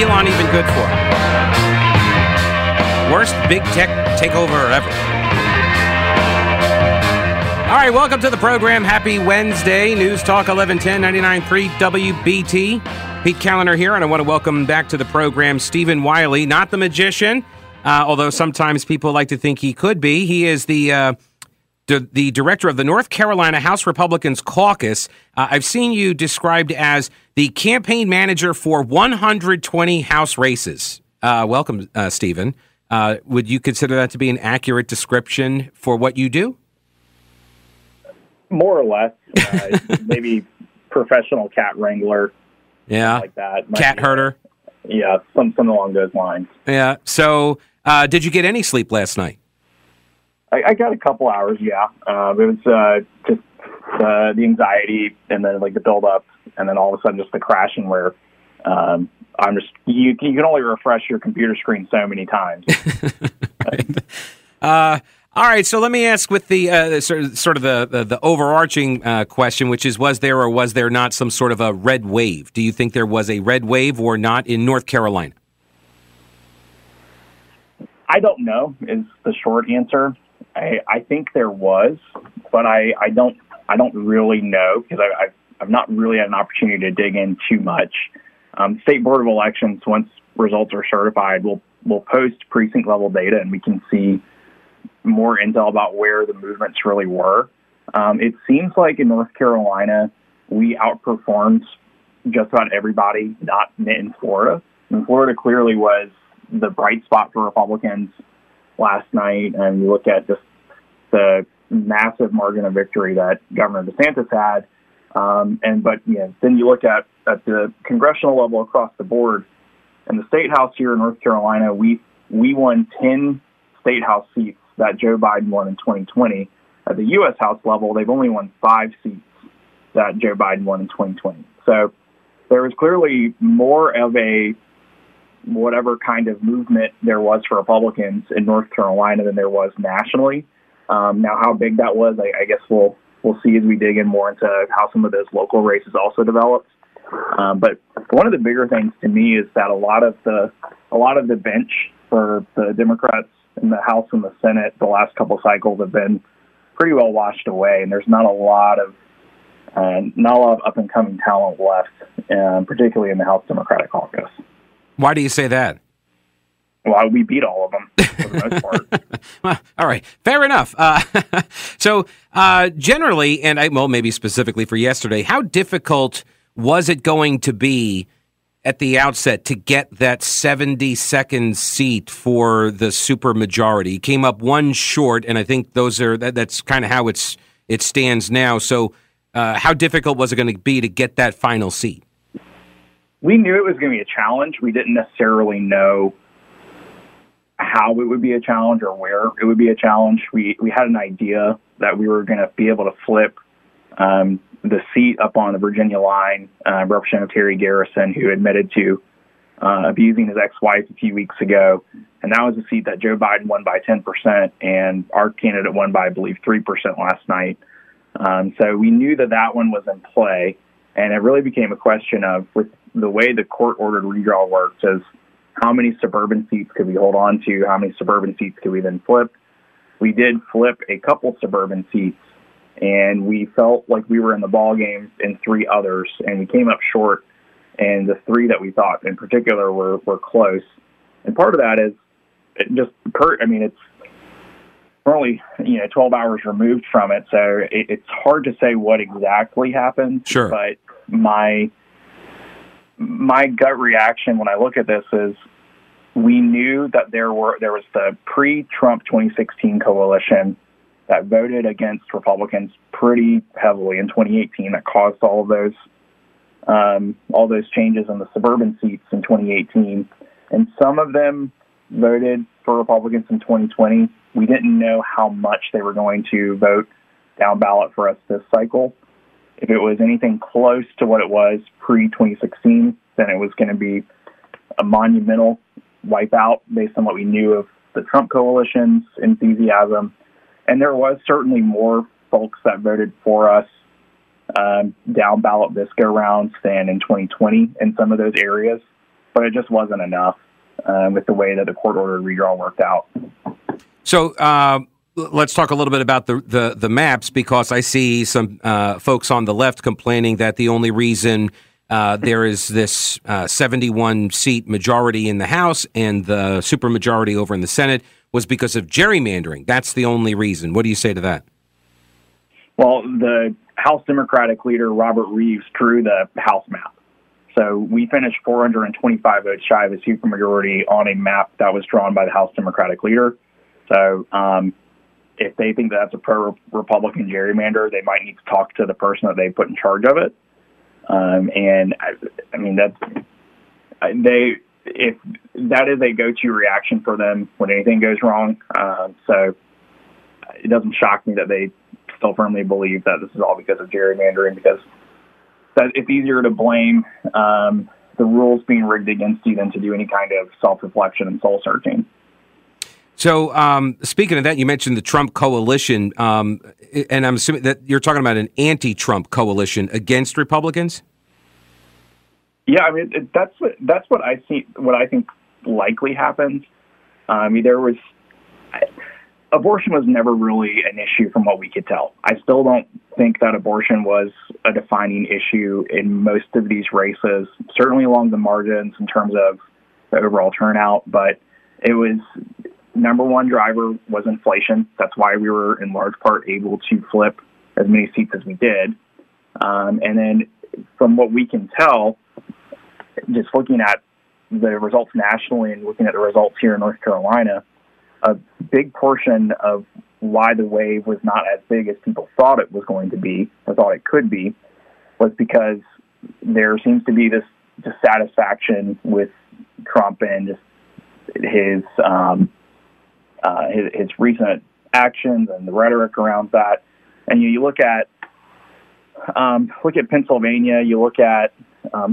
Elon even good for? Worst big tech takeover ever. All right, welcome to the program. Happy Wednesday. News Talk 1110 99.3 WBT. Pete Kaliner here, and I want to welcome back to the program Stephen Wiley, not the magician, although sometimes people like to think he could be. He is the director of the North Carolina House Republicans Caucus. I've seen you described as the campaign manager for 120 House races. Welcome, Stephen. Would you consider that to be an accurate description for what you do? More or less. Maybe professional cat wrangler. Yeah. Like that. Cat herder. Yeah, something along those lines. Yeah. So did you get any sleep last night? I got a couple hours, yeah. It was just the anxiety and then like the buildup and then all of a sudden just the crashing where I'm just, you can only refresh your computer screen so many times. Right. All right, so let me ask with the sort of the overarching question, which is, was there or was there not some sort of a red wave? Do you think there was a red wave or not in North Carolina? I don't know is the short answer. I think there was, but I don't really know because I've not really had an opportunity to dig in too much. State Board of Elections, once results are certified, we'll post precinct level data and we can see more intel about where the movements really were. It seems like in North Carolina we outperformed just about everybody, not in Florida. And Florida clearly was the bright spot for Republicans last night, and you look at just the massive margin of victory that Governor DeSantis had, then you look at the congressional level across the board. In the state house here in North Carolina, we won 10 state house seats that Joe Biden won in 2020. At the U.S. House level, they've only won 5 seats that Joe Biden won in 2020. So there was clearly more of a whatever kind of movement there was for Republicans in North Carolina than there was nationally. Now, how big that was, I guess we'll see as we dig in more into how some of those local races also developed. But one of the bigger things to me is that a lot of the bench for the Democrats in the House and the Senate the last couple cycles have been pretty well washed away, and there's not a lot of up and coming talent left, particularly in the House Democratic Caucus. Why do you say that? Well, we beat all of them, for the most part. Well, all right. Fair enough. So generally, and maybe specifically for yesterday, how difficult was it going to be at the outset to get that 72nd seat for the supermajority? Came up one short, and I think that's kind of how it stands now. So how difficult was it going to be to get that final seat? We knew it was going to be a challenge. We didn't necessarily know how it would be a challenge or where it would be a challenge. We had an idea that we were going to be able to flip the seat up on the Virginia line. Representative Terry Garrison, who admitted to abusing his ex-wife a few weeks ago, and that was a seat that Joe Biden won by 10%, and our candidate won by, I believe, 3% last night. So we knew that one was in play, and it really became a question of, with the way the court-ordered redraw works, is how many suburban seats could we hold on to? How many suburban seats could we then flip? We did flip a couple suburban seats, and we felt like we were in the ballgame in 3 others, and we came up short, and the 3 that we thought in particular were close. And part of that is just Kurt. I mean, it's only 12 hours removed from it, so it's hard to say what exactly happened. Sure. But my gut reaction when I look at this is we knew that there was the pre-Trump 2016 coalition that voted against Republicans pretty heavily in 2018 that caused all those changes in the suburban seats in 2018. And some of them voted for Republicans in 2020. We didn't know how much they were going to vote down ballot for us this cycle. If it was anything close to what it was pre-2016, then it was going to be a monumental wipeout based on what we knew of the Trump coalition's enthusiasm. And there was certainly more folks that voted for us down ballot this go round than in 2020 in some of those areas. but it just wasn't enough with the way that the court order redraw worked out. So let's talk a little bit about the maps, because I see some folks on the left complaining that the only reason there is this 71-seat majority in the House and the supermajority over in the Senate was because of gerrymandering. That's the only reason. What do you say to that? Well, the House Democratic leader, Robert Reeves, drew the House map. So we finished 425 votes shy of a supermajority on a map that was drawn by the House Democratic leader. So if they think that's a pro-Republican gerrymander, they might need to talk to the person that they put in charge of it. If that is a go-to reaction for them when anything goes wrong. So it doesn't shock me that they still firmly believe that this is all because of gerrymandering, because that it's easier to blame the rules being rigged against you than to do any kind of self-reflection and soul-searching. So speaking of that, you mentioned the Trump coalition, and I'm assuming that you're talking about an anti-Trump coalition against Republicans? Yeah, I mean, that's what I see. What I think likely happens. I mean, abortion was never really an issue from what we could tell. I still don't think that abortion was a defining issue in most of these races, certainly along the margins in terms of the overall turnout. But it was number one driver was inflation. That's why we were in large part able to flip as many seats as we did. And then from what we can tell, just looking at the results nationally and looking at the results here in North Carolina, a big portion of why the wave was not as big as people thought it was going to be, or thought it could be, was because there seems to be this dissatisfaction with Trump and just his recent actions and the rhetoric around that. And you look at Pennsylvania, you look at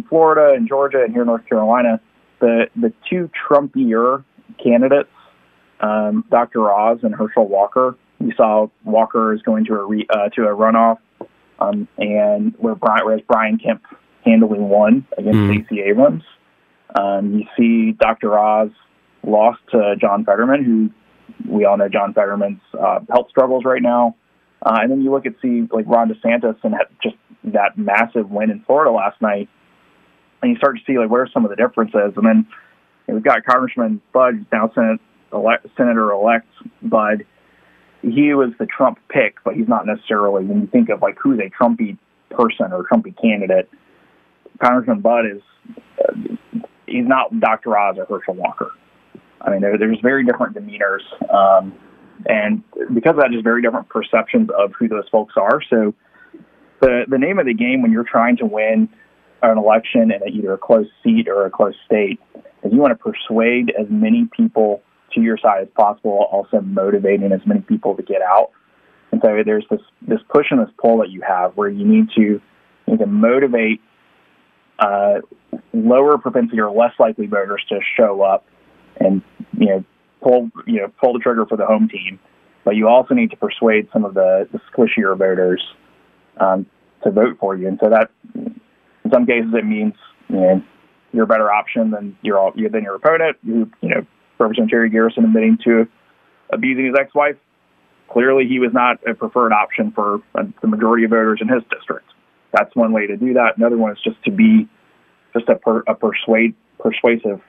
Florida and Georgia, and here in North Carolina, the two Trumpier candidates, Dr. Oz and Herschel Walker. You saw Walker is going to a runoff, and whereas Brian Kemp handily won against Casey Abrams. You see Dr. Oz lost to John Fetterman, who we all know John Fetterman's health struggles right now. And then you look and see like Ron DeSantis and just that massive win in Florida last night, and you start to see like where are some of the differences. And then we've got Congressman Bud, now Senator-elect Bud. He was the Trump pick, but he's not necessarily, when you think of like who's a Trumpy person or Trumpy candidate, Congressman Bud is he's not Dr. Oz or Herschel Walker. I mean, there's very different demeanors. And because of that, there's very different perceptions of who those folks are. So the name of the game when you're trying to win an election in either a close seat or a close state is you want to persuade as many people to your side as possible, also motivating as many people to get out. And so there's this push and this pull that you have where you need to motivate lower propensity or less likely voters to show up and, pull the trigger for the home team. But you also need to persuade some of the squishier voters to vote for you. And so that in some cases it means, you're a better option than your opponent, who, Representative Terry Garrison admitting to abusing his ex-wife. Clearly, he was not a preferred option for the majority of voters in his district. That's one way to do that. Another one is just to be just a persuasive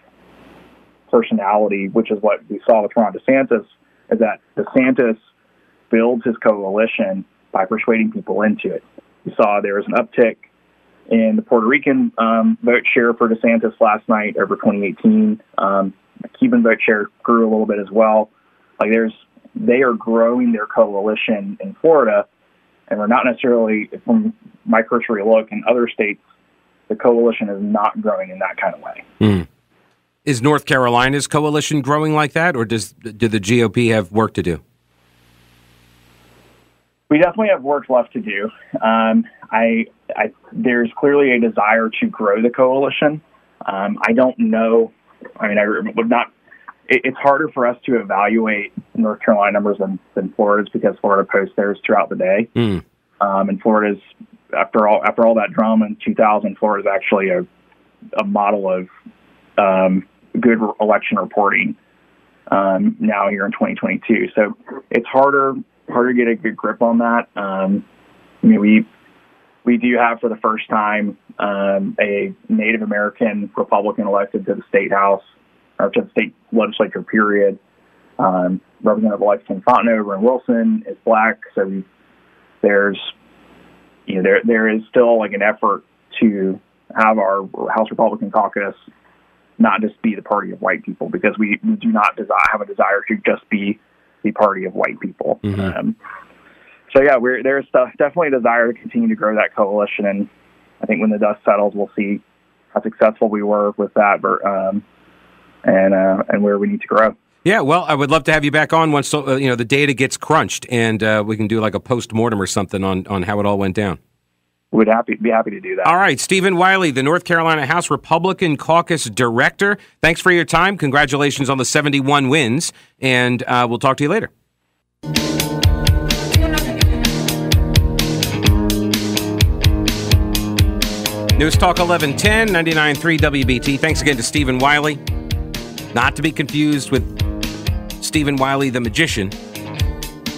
personality, which is what we saw with Ron DeSantis, is that DeSantis builds his coalition by persuading people into it. You saw there was an uptick in the Puerto Rican vote share for DeSantis last night over 2018. The Cuban vote share grew a little bit as well. Like they are growing their coalition in Florida, and we're not necessarily, from my cursory look, in other states, the coalition is not growing in that kind of way. Mm. Is North Carolina's coalition growing like that, or do the GOP have work to do? We definitely have work left to do. There's clearly a desire to grow the coalition. I don't know. I mean, I would not. It's harder for us to evaluate North Carolina numbers than Florida's, because Florida posts theirs throughout the day. Mm. And Florida's, after all that drama in 2000, Florida's actually a model of good election reporting now here in 2022. So it's harder to get a good grip on that. I mean, we do have for the first time a Native American Republican elected to the state house or to the state legislature. Period. Representative Lexington Fontenot over in Wilson is black, so there's there is still like an effort to have our House Republican Caucus not just be the party of white people, because we do not have a desire to just be the party of white people. Mm-hmm. So yeah, there's definitely a desire to continue to grow that coalition, and I think when the dust settles, we'll see how successful we were with that, and where we need to grow. Yeah, well, I would love to have you back on once the data gets crunched, and we can do like a post-mortem or something on how it all went down. Would be happy to do that. All right, Stephen Wiley, the North Carolina House Republican Caucus Director. Thanks for your time. Congratulations on the 71 wins, and we'll talk to you later. News Talk 1110, 99.3 WBT. Thanks again to Stephen Wiley. Not to be confused with Stephen Wiley, the magician.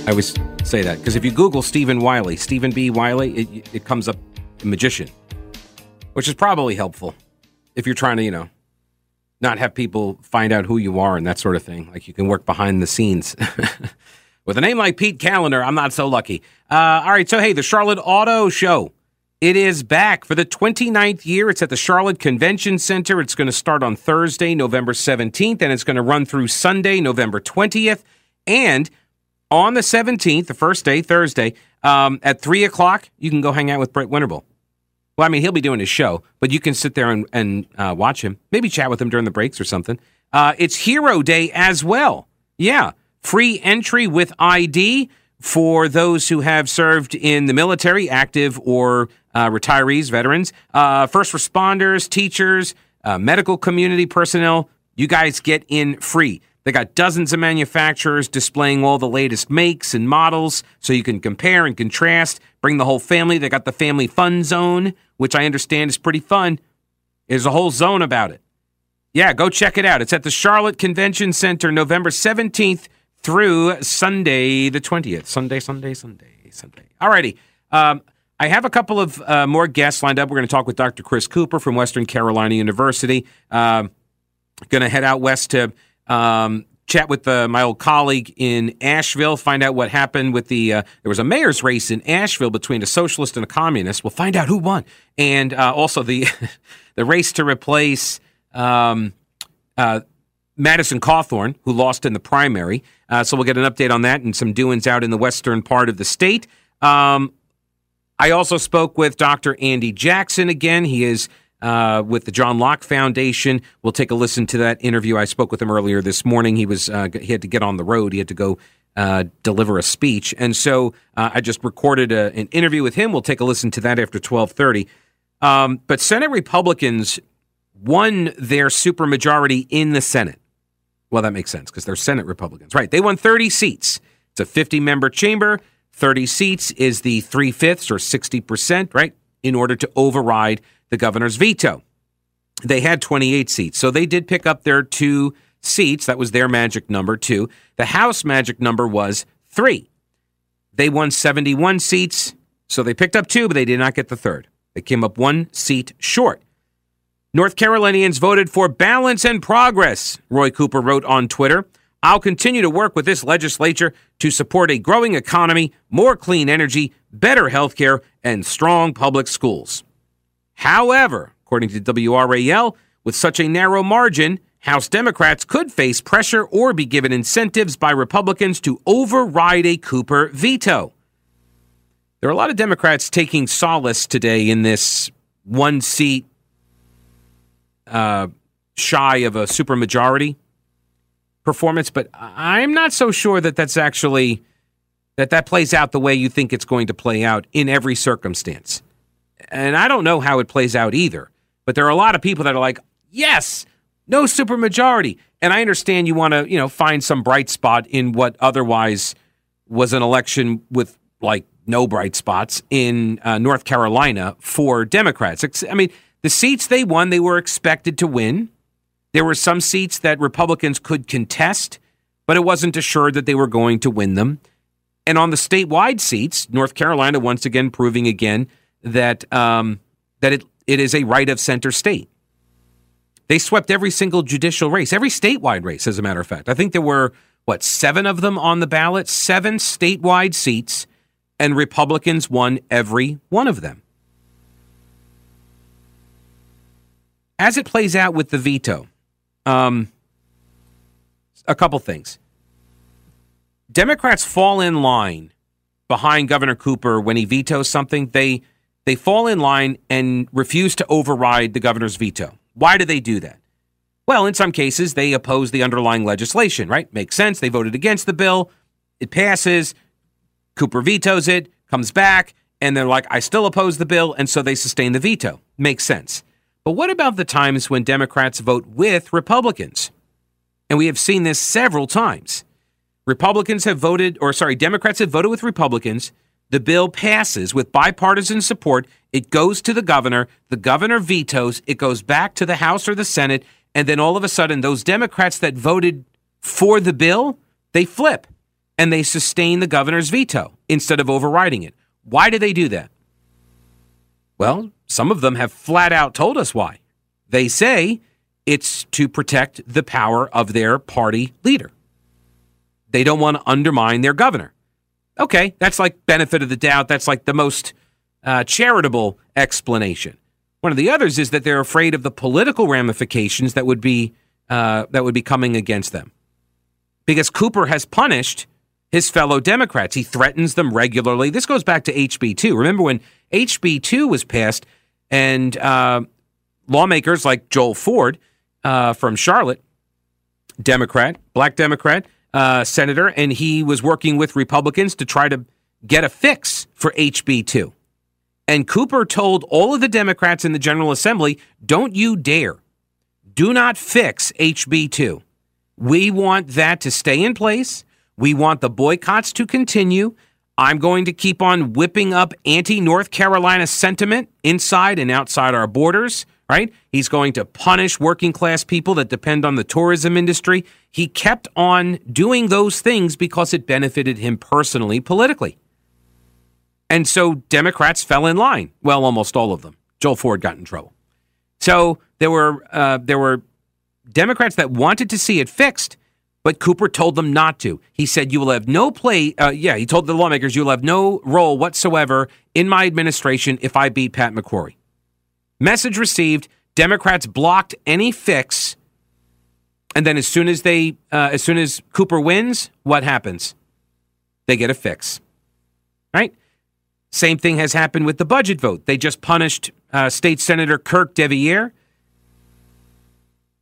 I always say that because if you Google Stephen Wiley, Stephen B. Wiley, it comes up magician, which is probably helpful if you're trying to, not have people find out who you are and that sort of thing. Like you can work behind the scenes. With a name like Pete Kaliner, I'm not so lucky. All right. So, hey, the Charlotte Auto Show. It is back for the 29th year. It's at the Charlotte Convention Center. It's going to start on Thursday, November 17th, and it's going to run through Sunday, November 20th. And on the 17th, the first day, Thursday, at 3 o'clock, you can go hang out with Brett Winterbull. Well, I mean, he'll be doing his show, but you can sit there and watch him. Maybe chat with him during the breaks or something. It's Hero Day as well. Yeah, free entry with ID for those who have served in the military, active or retirees, veterans, first responders, teachers, medical community personnel. You guys get in free. They got dozens of manufacturers displaying all the latest makes and models so you can compare and contrast, bring the whole family. They got the family fun zone, which I understand is pretty fun. There's a whole zone about it. Yeah, go check it out. It's at the Charlotte Convention Center, November 17th through Sunday the 20th. Sunday. All righty. I have a couple of more guests lined up. We're going to talk with Dr. Chris Cooper from Western Carolina University. Going to head out west to chat with my old colleague in Asheville, find out what happened with there was a mayor's race in Asheville between a socialist and a communist. We'll find out who won. And also the race to replace Madison Cawthorn, who lost in the primary. So we'll get an update on that and some doings out in the western part of the state. I also spoke with Dr. Andy Jackson again. He is with the John Locke Foundation. We'll take a listen to that interview. I spoke with him earlier this morning. He had to get on the road. He had to go deliver a speech. And so I just recorded an interview with him. We'll take a listen to that after 12:30. But Senate Republicans won their supermajority in the Senate. Well, that makes sense because they're Senate Republicans. Right. They won 30 seats. It's a 50-member chamber. 30 seats is the 3/5 or 60%, right, in order to override the governor's veto. They had 28 seats, so they did pick up their 2 seats. That was their magic number, 2. The House magic number was 3. They won 71 seats, so they picked up 2, but they did not get the 3rd. They came up 1 seat short. North Carolinians voted for balance and progress, Roy Cooper wrote on Twitter. I'll continue to work with this legislature to support a growing economy, more clean energy, better health care, and strong public schools. However, according to WRAL, with such a narrow margin, House Democrats could face pressure or be given incentives by Republicans to override a Cooper veto. There are a lot of Democrats taking solace today in this one seat shy of a supermajority performance, but I'm not so sure that that's actually that plays out the way you think it's going to play out in every circumstance. And I don't know how it plays out either, but there are a lot of people that are like, yes, no supermajority. And I understand you want to, find some bright spot in what otherwise was an election with like no bright spots in North Carolina for Democrats. I mean, the seats they won, they were expected to win. There were some seats that Republicans could contest, but it wasn't assured that they were going to win them. And on the statewide seats, North Carolina once again proving again that it is a right of center state. They swept every single judicial race, every statewide race, as a matter of fact. I think there were, seven of them on the ballot? 7 statewide seats, and Republicans won every one of them. As it plays out with the veto, a couple things. Democrats fall in line behind Governor Cooper when he vetoes something. They fall in line and refuse to override the governor's veto. Why do they do that? Well, in some cases, they oppose the underlying legislation, right? Makes sense. They voted against the bill. It passes. Cooper vetoes it, comes back, and they're like, I still oppose the bill, and so they sustain the veto. Makes sense. But what about the times when Democrats vote with Republicans? And we have seen this several times. Democrats have voted with Republicans. The bill passes with bipartisan support. It goes to the governor. The governor vetoes. It goes back to the House or the Senate. And then all of a sudden, those Democrats that voted for the bill, they flip and they sustain the governor's veto instead of overriding it. Why do they do that? Well, some of them have flat out told us why. They say it's to protect the power of their party leader. They don't want to undermine their governor. Okay, that's like benefit of the doubt. That's like the most charitable explanation. One of the others is that they're afraid of the political ramifications that would be coming against them, because Cooper has punished his fellow Democrats. He threatens them regularly. This goes back to HB2. Remember when HB2 was passed and lawmakers like Joel Ford from Charlotte, Democrat, black Democrat, senator, and he was working with Republicans to try to get a fix for HB2. And Cooper told all of the Democrats in the General Assembly, don't you dare. Do not fix HB2. We want that to stay in place. We want the boycotts to continue. I'm going to keep on whipping up anti-North Carolina sentiment inside and outside our borders, right? He's going to punish working class people that depend on the tourism industry. He kept on doing those things because it benefited him personally, politically. And so Democrats fell in line. Well, almost all of them. Joel Ford got in trouble. So there were Democrats that wanted to see it fixed, but Cooper told them not to. He said, you will have no play. He told the lawmakers, you'll have no role whatsoever in my administration if I beat Pat McCrory. Message received. Democrats blocked any fix. And then as soon as Cooper wins, what happens? They get a fix, right? Same thing has happened with the budget vote. They just punished State Senator Kirk deViere.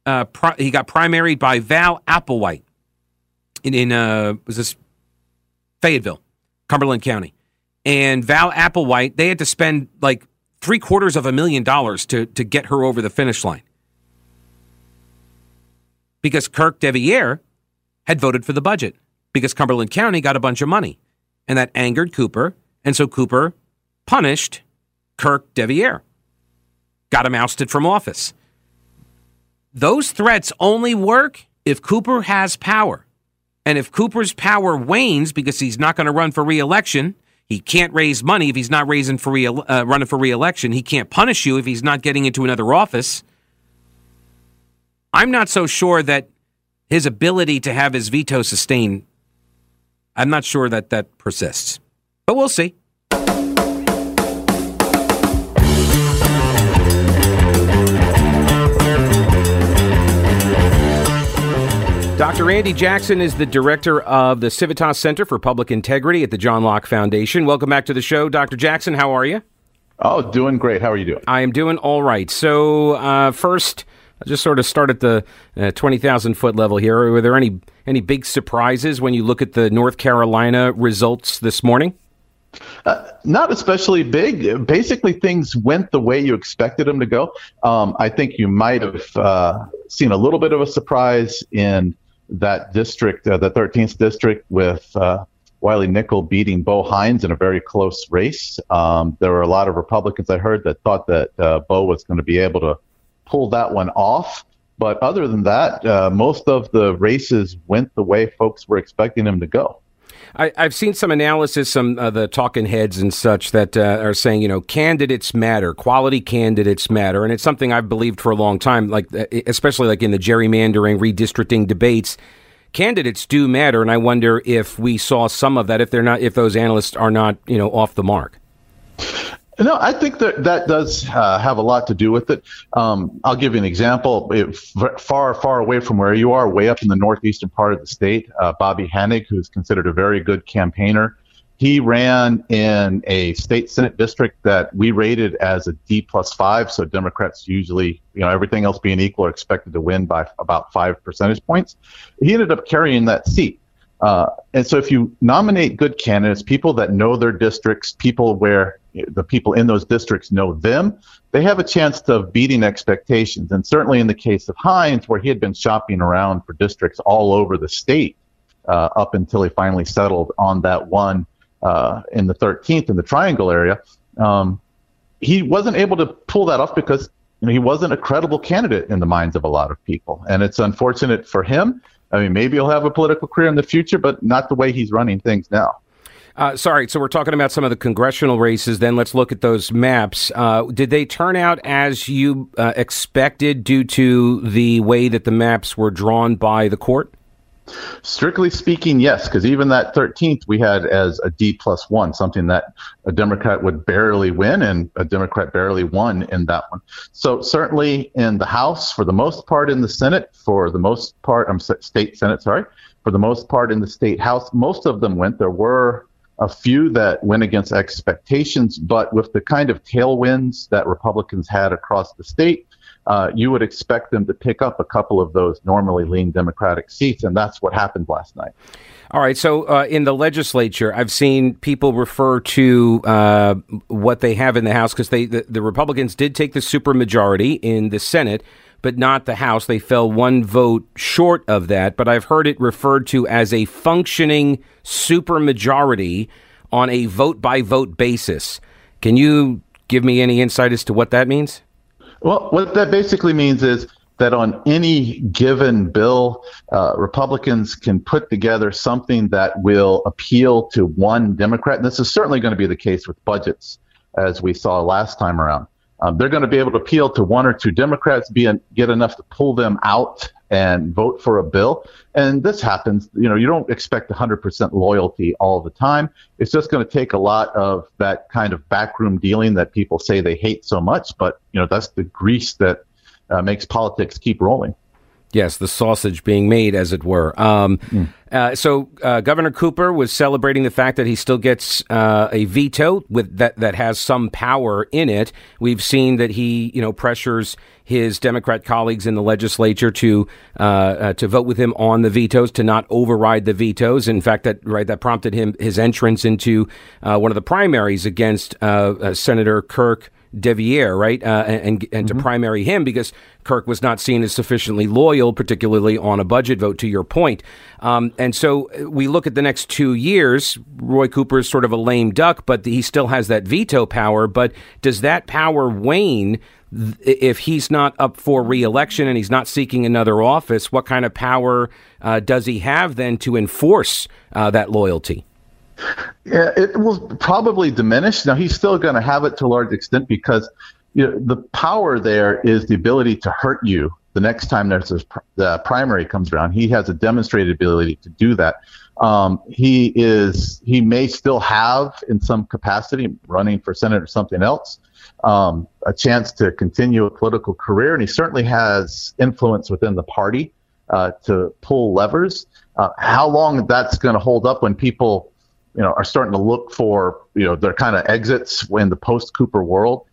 He got primaried by Val Applewhite in Fayetteville, Cumberland County. And Val Applewhite, they had to spend like $750,000 to get her over the finish line, because Kirk deViere had voted for the budget, because Cumberland County got a bunch of money, and that angered Cooper. And so Cooper punished Kirk deViere, got him ousted from office. Those threats only work if Cooper has power. And if Cooper's power wanes because he's not going to run for re-election, he can't raise money if he's not running for re-election, he can't punish you if he's not getting into another office. I'm not so sure that his ability to have his veto sustained, I'm not sure that that persists. But we'll see. Dr. Andy Jackson is the director of the Civitas Center for Public Integrity at the John Locke Foundation. Welcome back to the show. Dr. Jackson, how are you? Oh, doing great. How are you doing? I am doing all right. So first, I'll just sort of start at the 20,000-foot level here. Were there any big surprises when you look at the North Carolina results this morning? Not especially big. Basically, things went the way you expected them to go. I think you might have seen a little bit of a surprise in that district, the 13th district, with Wiley Nickel beating Bo Hines in a very close race. There were a lot of Republicans I heard that thought that Bo was going to be able to pull that one off. But other than that, most of the races went the way folks were expecting them to go. I've seen some analysis, some the talking heads and such that are saying, you know, candidates matter, quality candidates matter. And it's something I've believed for a long time, like especially like in the gerrymandering, redistricting debates. Candidates do matter. And I wonder if we saw some of that, if they're not, if those analysts are not, you know, off the mark. No, I think that does have a lot to do with it. I'll give you an example. Far, far away from where you are, way up in the northeastern part of the state, Bobby Hannig, who's considered a very good campaigner, he ran in a state Senate district that we rated as a D+5. So Democrats usually, you know, everything else being equal, are expected to win by about 5 percentage points. He ended up carrying that seat. And so if you nominate good candidates, people that know their districts, people where the people in those districts know them, they have a chance of beating expectations. And certainly in the case of Hines, where he had been shopping around for districts all over the state up until he finally settled on that one in the 13th in the Triangle area, he wasn't able to pull that off because, you know, he wasn't a credible candidate in the minds of a lot of people. And it's unfortunate for him. I mean, maybe he'll have a political career in the future, but not the way he's running things now. Sorry. So we're talking about some of the congressional races. Then let's look at those maps. Did they turn out as you expected due to the way that the maps were drawn by the court? Strictly speaking, yes, because even that 13th we had as a D+1, something that a Democrat would barely win, and a Democrat barely won in that one. So certainly in the House, for the most part in the Senate, for the most part, for the most part in the state House, most of them went. There were a few that went against expectations, but with the kind of tailwinds that Republicans had across the state, you would expect them to pick up a couple of those normally lean Democratic seats, and that's what happened last night. All right, so in the legislature, I've seen people refer to what they have in the House, because the Republicans did take the supermajority in the Senate, but not the House. They fell one vote short of that, but I've heard it referred to as a functioning supermajority on a vote-by-vote basis. Can you give me any insight as to what that means? Well, what that basically means is that on any given bill, Republicans can put together something that will appeal to one Democrat. And this is certainly going to be the case with budgets, as we saw last time around. They're going to be able to appeal to one or two Democrats, get enough to pull them out and vote for a bill. And this happens. You know, you don't expect 100% loyalty all the time. It's just going to take a lot of that kind of backroom dealing that people say they hate so much. But, you know, that's the grease that makes politics keep rolling. Yes, the sausage being made, as it were. So Governor Cooper was celebrating the fact that he still gets a veto with that has some power in it. We've seen that he, you know, pressures his Democrat colleagues in the legislature to vote with him on the vetoes, to not override the vetoes. In fact, that prompted his entrance into one of the primaries against Senator Kirk deViere, right? And to primary him because Kirk was not seen as sufficiently loyal, particularly on a budget vote, to your point. And so we look at the next 2 years. Roy Cooper is sort of a lame duck, but he still has that veto power. But does that power wane if he's not up for re-election and he's not seeking another office? What kind of power does he have then to enforce that loyalty? Yeah, it will probably diminish. Now, he's still going to have it to a large extent because, you know, the power there is the ability to hurt you the next time there's the primary comes around. He has a demonstrated ability to do that. He may still have, in some capacity, running for Senate or something else, a chance to continue a political career. And he certainly has influence within the party to pull levers. How long that's going to hold up when people, you know, are starting to look for, you know, their kind of exits when the post-Cooper world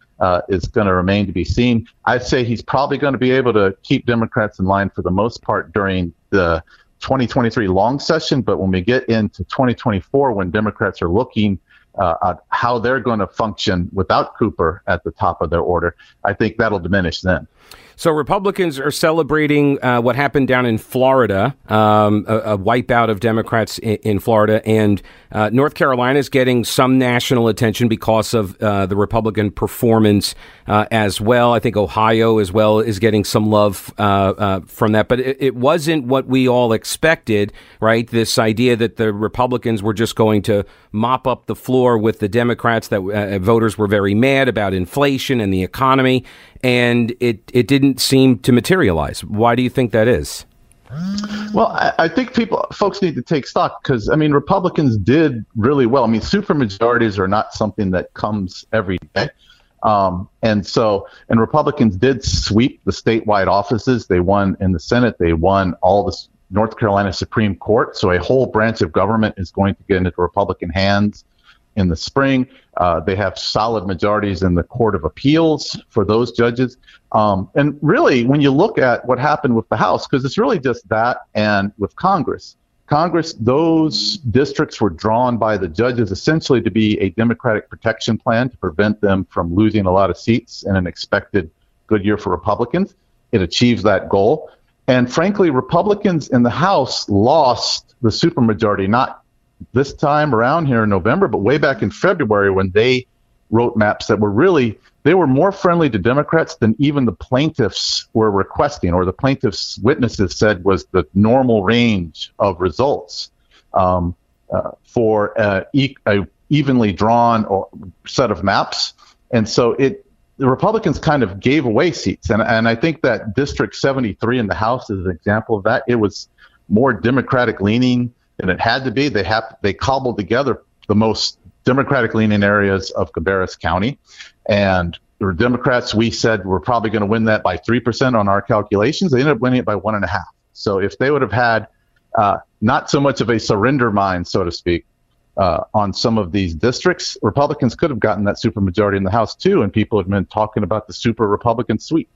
is going to remain to be seen. I'd say he's probably going to be able to keep Democrats in line for the most part during the 2023 long session. But when we get into 2024, when Democrats are looking at how they're going to function without Cooper at the top of their order, I think that'll diminish then. So Republicans are celebrating what happened down in Florida, a wipeout of Democrats in Florida. And North Carolina is getting some national attention because of the Republican performance as well. I think Ohio as well is getting some love from that. But it wasn't what we all expected, right? This idea that the Republicans were just going to mop up the floor with the Democrats, that voters were very mad about inflation and the economy. And it didn't seem to materialize. Why do you think that is? Well, I think folks need to take stock because, I mean, Republicans did really well. I mean, supermajorities are not something that comes every day. And Republicans did sweep the statewide offices. They won in the Senate. They won all the North Carolina Supreme Court. So a whole branch of government is going to get into Republican hands in the spring. They have solid majorities in the Court of Appeals for those judges. And really, when you look at what happened with the House, because it's really just that, and with Congress, those districts were drawn by the judges essentially to be a Democratic protection plan to prevent them from losing a lot of seats in an expected good year for Republicans. It achieves that goal. And frankly, Republicans in the House lost the supermajority, not this time around here in November, but way back in February when they wrote maps that were really, they were more friendly to Democrats than even the plaintiffs were requesting, or the plaintiffs' witnesses said was the normal range of results for a evenly drawn or set of maps. And so the Republicans kind of gave away seats. And I think that District 73 in the House is an example of that. It was more Democratic leaning and it had to be. They cobbled together the most Democratic-leaning areas of Cabarrus County. And the Democrats, we said, were probably going to win that by 3% on our calculations. They ended up winning it by 1.5%. So if they would have had not so much of a surrender mind, so to speak, on some of these districts, Republicans could have gotten that supermajority in the House, too. And people have been talking about the super-Republican sweep.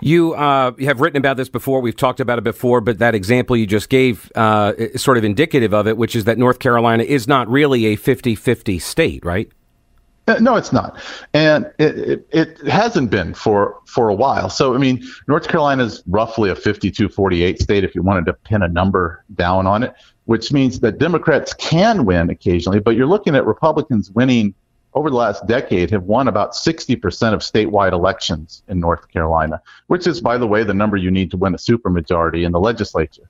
You have written about this before. We've talked about it before, but that example you just gave is sort of indicative of it, which is that North Carolina is not really a 50-50 state, right? No, it's not. And it hasn't been for a while. So, I mean, North Carolina is roughly a 52-48 state if you wanted to pin a number down on it, which means that Democrats can win occasionally, but you're looking at Republicans winning over the last decade have won about 60% of statewide elections in North Carolina, which is, by the way, the number you need to win a supermajority in the legislature.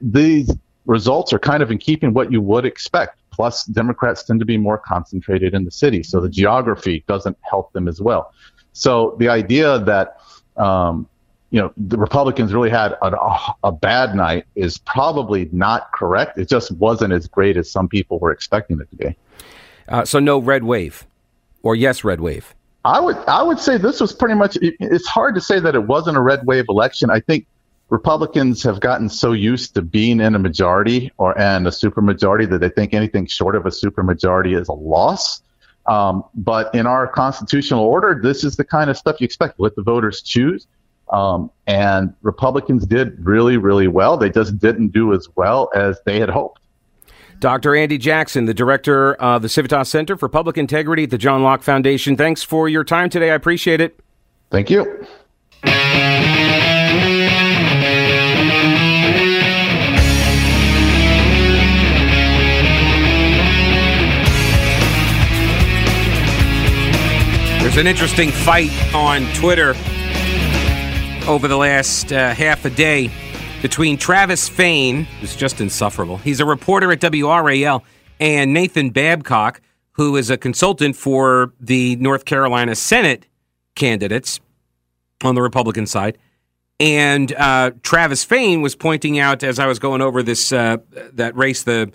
These results are kind of in keeping what you would expect. Plus, Democrats tend to be more concentrated in the city, so the geography doesn't help them as well. So the idea that the Republicans really had a bad night is probably not correct. It just wasn't as great as some people were expecting it to be. So no red wave, or yes, red wave. I would say this was pretty much, it's hard to say that it wasn't a red wave election. I think Republicans have gotten so used to being in a majority and a supermajority that they think anything short of a supermajority is a loss. But in our constitutional order, this is the kind of stuff you expect. Let the voters choose. And Republicans did really, really well. They just didn't do as well as they had hoped. Dr. Andy Jackson, the director of the Civitas Center for Public Integrity at the John Locke Foundation. Thanks for your time today. I appreciate it. Thank you. There's an interesting fight on Twitter over the last half a day between Travis Fain, who's just insufferable, he's a reporter at WRAL, and Nathan Babcock, who is a consultant for the North Carolina Senate candidates on the Republican side. And Travis Fain was pointing out, as I was going over this that race, the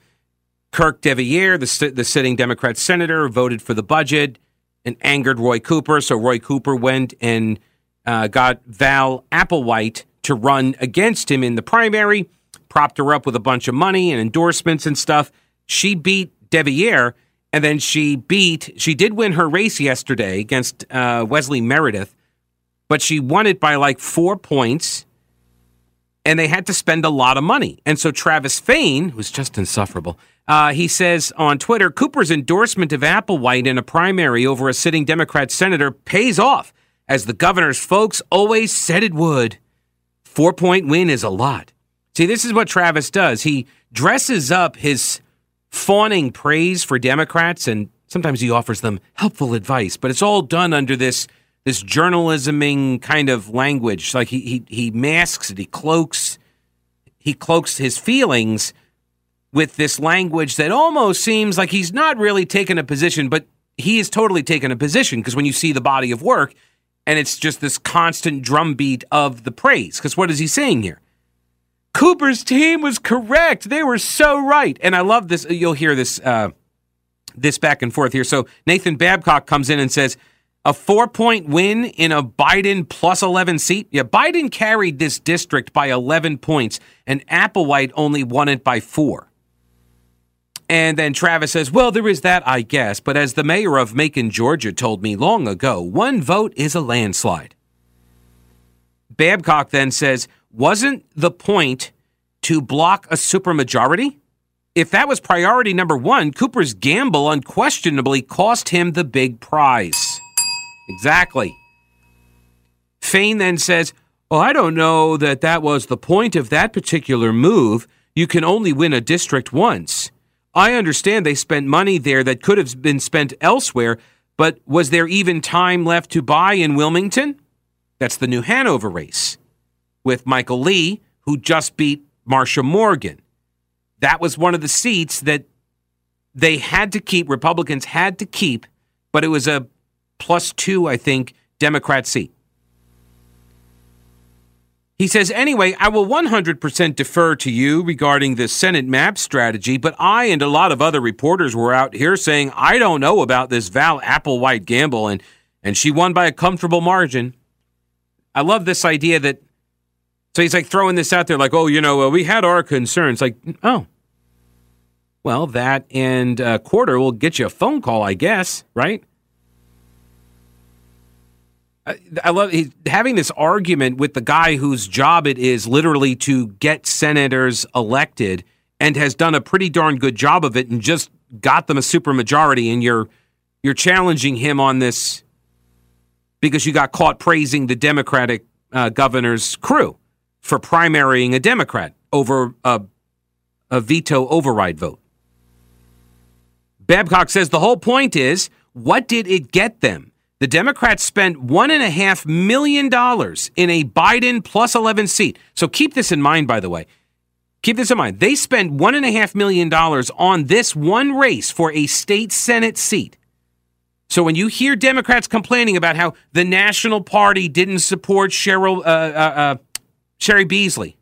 Kirk deViere, the sitting Democrat senator, voted for the budget and angered Roy Cooper. So Roy Cooper went and got Val Applewhite to run against him in the primary, propped her up with a bunch of money and endorsements and stuff. She beat deViere, and then she did win her race yesterday against Wesley Meredith, but she won it by like 4 points, and they had to spend a lot of money. And so Travis Fain, who's just insufferable, he says on Twitter, Cooper's endorsement of Applewhite in a primary over a sitting Democrat senator pays off. as the governor's folks always said it would. 4-point win is a lot. See, this is what Travis does. He dresses up his fawning praise for Democrats, and sometimes he offers them helpful advice, but it's all done under this journalisming kind of language. Like he masks it, he cloaks his feelings with this language that almost seems like he's not really taking a position, but he is totally taking a position, because when you see the body of work, and it's just this constant drumbeat of the praise, because what is he saying here? Cooper's team was correct. They were so right. And I love this. You'll hear this back and forth here. So Nathan Babcock comes in and says, a 4-point win in a Biden plus 11 seat? Yeah, Biden carried this district by 11 points, and Applewhite only won it by 4. And then Travis says, well, there is that, I guess. But as the mayor of Macon, Georgia told me long ago, one vote is a landslide. Babcock then says, wasn't the point to block a supermajority? If that was priority number one, Cooper's gamble unquestionably cost him the big prize. Exactly. Fain then says, well, I don't know that that was the point of that particular move. You can only win a district once. I understand they spent money there that could have been spent elsewhere, but was there even time left to buy in Wilmington? That's the New Hanover race with Michael Lee, who just beat Marsha Morgan. That was one of the seats that they had to keep, Republicans had to keep, but it was a +2, I think, Democrat seat. He says, anyway, I will 100% defer to you regarding the Senate map strategy, but I and a lot of other reporters were out here saying, I don't know about this Val Applewhite gamble, and she won by a comfortable margin. I love this idea that, so he's like throwing this out there like, oh, you know, we had our concerns. Like, oh, well, that and a quarter will get you a phone call, I guess, right? I love he's having this argument with the guy whose job it is literally to get senators elected and has done a pretty darn good job of it and just got them a supermajority, and you're challenging him on this because you got caught praising the Democratic governor's crew for primarying a Democrat over a veto override vote. Babcock says the whole point is, what did it get them? The Democrats spent $1.5 million in a Biden plus 11 seat. So keep this in mind, by the way. Keep this in mind. They spent $1.5 million on this one race for a state Senate seat. So when you hear Democrats complaining about how the National Party didn't support Sherry Beasley,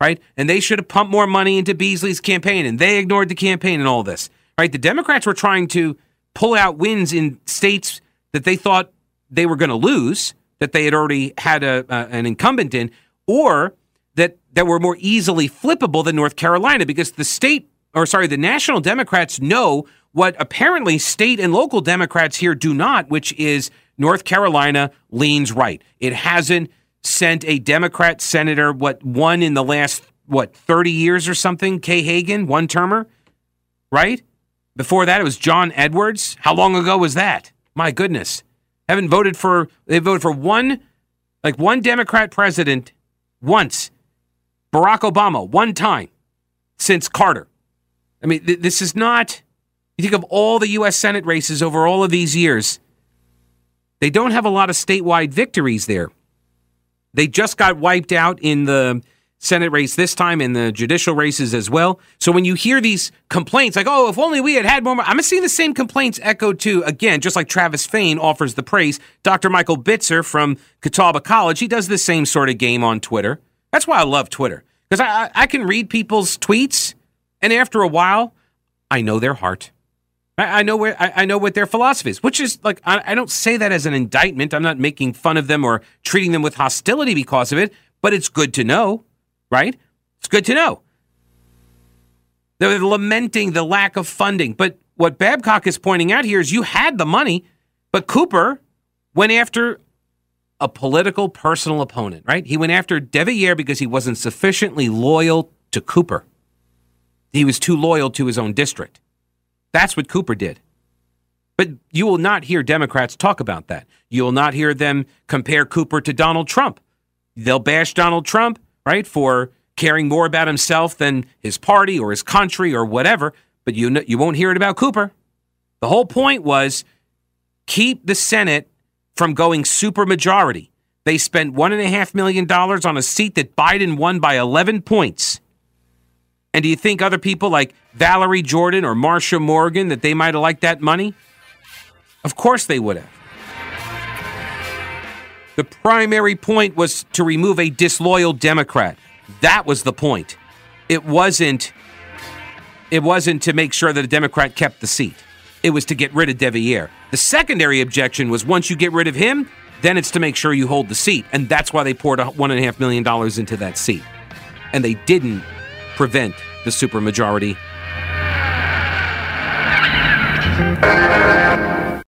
right? And they should have pumped more money into Beasley's campaign, and they ignored the campaign and all this, right? The Democrats were trying to pull out wins in states that they thought they were going to lose, that they had already had an incumbent in, or that were more easily flippable than North Carolina, because the national Democrats know what apparently state and local Democrats here do not, which is North Carolina leans right. It hasn't sent a Democrat senator, one in the last, 30 years or something? Kay Hagan, one-termer, right? Before that, it was John Edwards. How long ago was that? My goodness, they voted for one Democrat president once, Barack Obama, one time since Carter. I mean, this is not, you think of all the U.S. Senate races over all of these years, they don't have a lot of statewide victories there. They just got wiped out in the Senate race this time, in the judicial races as well. So when you hear these complaints, like, oh, if only we had more, I'm seeing the same complaints echoed too. Again, just like Travis Fain offers the praise, Dr. Michael Bitzer from Catawba College, he does the same sort of game on Twitter. That's why I love Twitter, because I can read people's tweets, and after a while, I know their heart. I know what their philosophy is, which is like, I don't say that as an indictment. I'm not making fun of them or treating them with hostility because of it, but it's good to know. Right? It's good to know. They're lamenting the lack of funding. But what Babcock is pointing out here is you had the money, but Cooper went after a political, personal opponent, right? He went after deViere because he wasn't sufficiently loyal to Cooper. He was too loyal to his own district. That's what Cooper did. But you will not hear Democrats talk about that. You will not hear them compare Cooper to Donald Trump. They'll bash Donald Trump, right, for caring more about himself than his party or his country or whatever, but you won't hear it about Cooper. The whole point was keep the Senate from going supermajority. They spent $1.5 million on a seat that Biden won by 11 points. And do you think other people like Valerie Jordan or Marsha Morgan, that they might have liked that money? Of course they would have. The primary point was to remove a disloyal Democrat. That was the point. It wasn't to make sure that a Democrat kept the seat. It was to get rid of deViere. The secondary objection was once you get rid of him, then it's to make sure you hold the seat. And that's why they poured $1.5 million into that seat. And they didn't prevent the supermajority.